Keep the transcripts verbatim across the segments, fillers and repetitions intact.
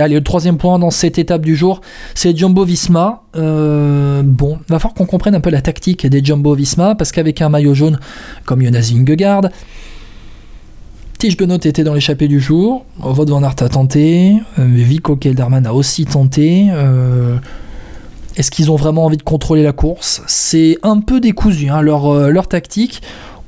Allez, le troisième point dans cette étape du jour, c'est Jumbo-Visma. Euh, bon, il va falloir qu'on comprenne un peu la tactique des Jumbo-Visma, parce qu'avec un maillot jaune comme Jonas Vingegaard, Tiesj Benoot était dans l'échappée du jour, Wout van Aert a tenté, euh, Vico Kelderman a aussi tenté. Euh, est-ce qu'ils ont vraiment envie de contrôler la course? C'est un peu décousu, hein, leur, euh, leur tactique.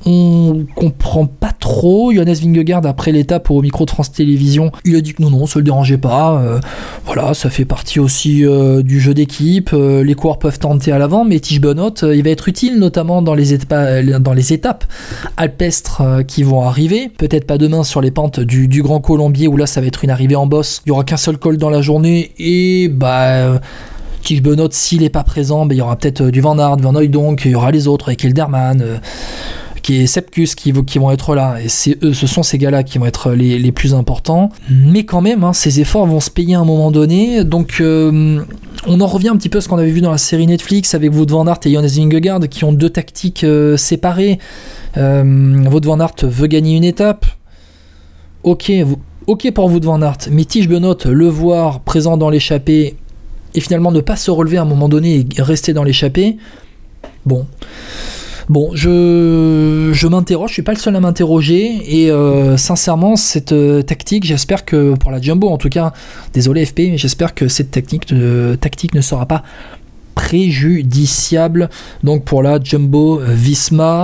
On comprend pas trop. Jonas Vingegaard, après l'étape au micro de France Télévisions, il a dit que non, non, ça le dérangeait pas. Euh, voilà, ça fait partie aussi euh, du jeu d'équipe. Euh, les coureurs peuvent tenter à l'avant, mais Tiesj Benoot, euh, il va être utile, notamment dans les, éta- dans les étapes alpestres euh, qui vont arriver. Peut-être pas demain sur les pentes du, du Grand Colombier, où là, ça va être une arrivée en bosse. Il y aura qu'un seul col dans la journée, et bah... Euh, Tiesj Benoot, s'il n'est pas présent, bah, il y aura peut-être euh, du Van Aert, Van Oudenhove, il y aura les autres, avec Kelderman... Euh, qui est Sepp Kuss, qui, qui vont être là, et c'est eux, ce sont ces gars-là qui vont être les, les plus importants, mais quand même, hein, ces efforts vont se payer à un moment donné, donc euh, on en revient un petit peu à ce qu'on avait vu dans la série Netflix, avec Wout van Aert et Jonas Vingegaard, qui ont deux tactiques euh, séparées. euh, Wout van Aert veut gagner une étape, ok, ok pour Wout van Aert, mais Tiesj Benoot, le voir présent dans l'échappée, et finalement ne pas se relever à un moment donné, et rester dans l'échappée, bon... Bon, je, je m'interroge, je suis pas le seul à m'interroger, et euh, sincèrement, cette euh, tactique, j'espère que, pour la Jumbo en tout cas, désolé F P, mais j'espère que cette tactique, euh, tactique ne sera pas préjudiciable, donc pour la Jumbo-Visma.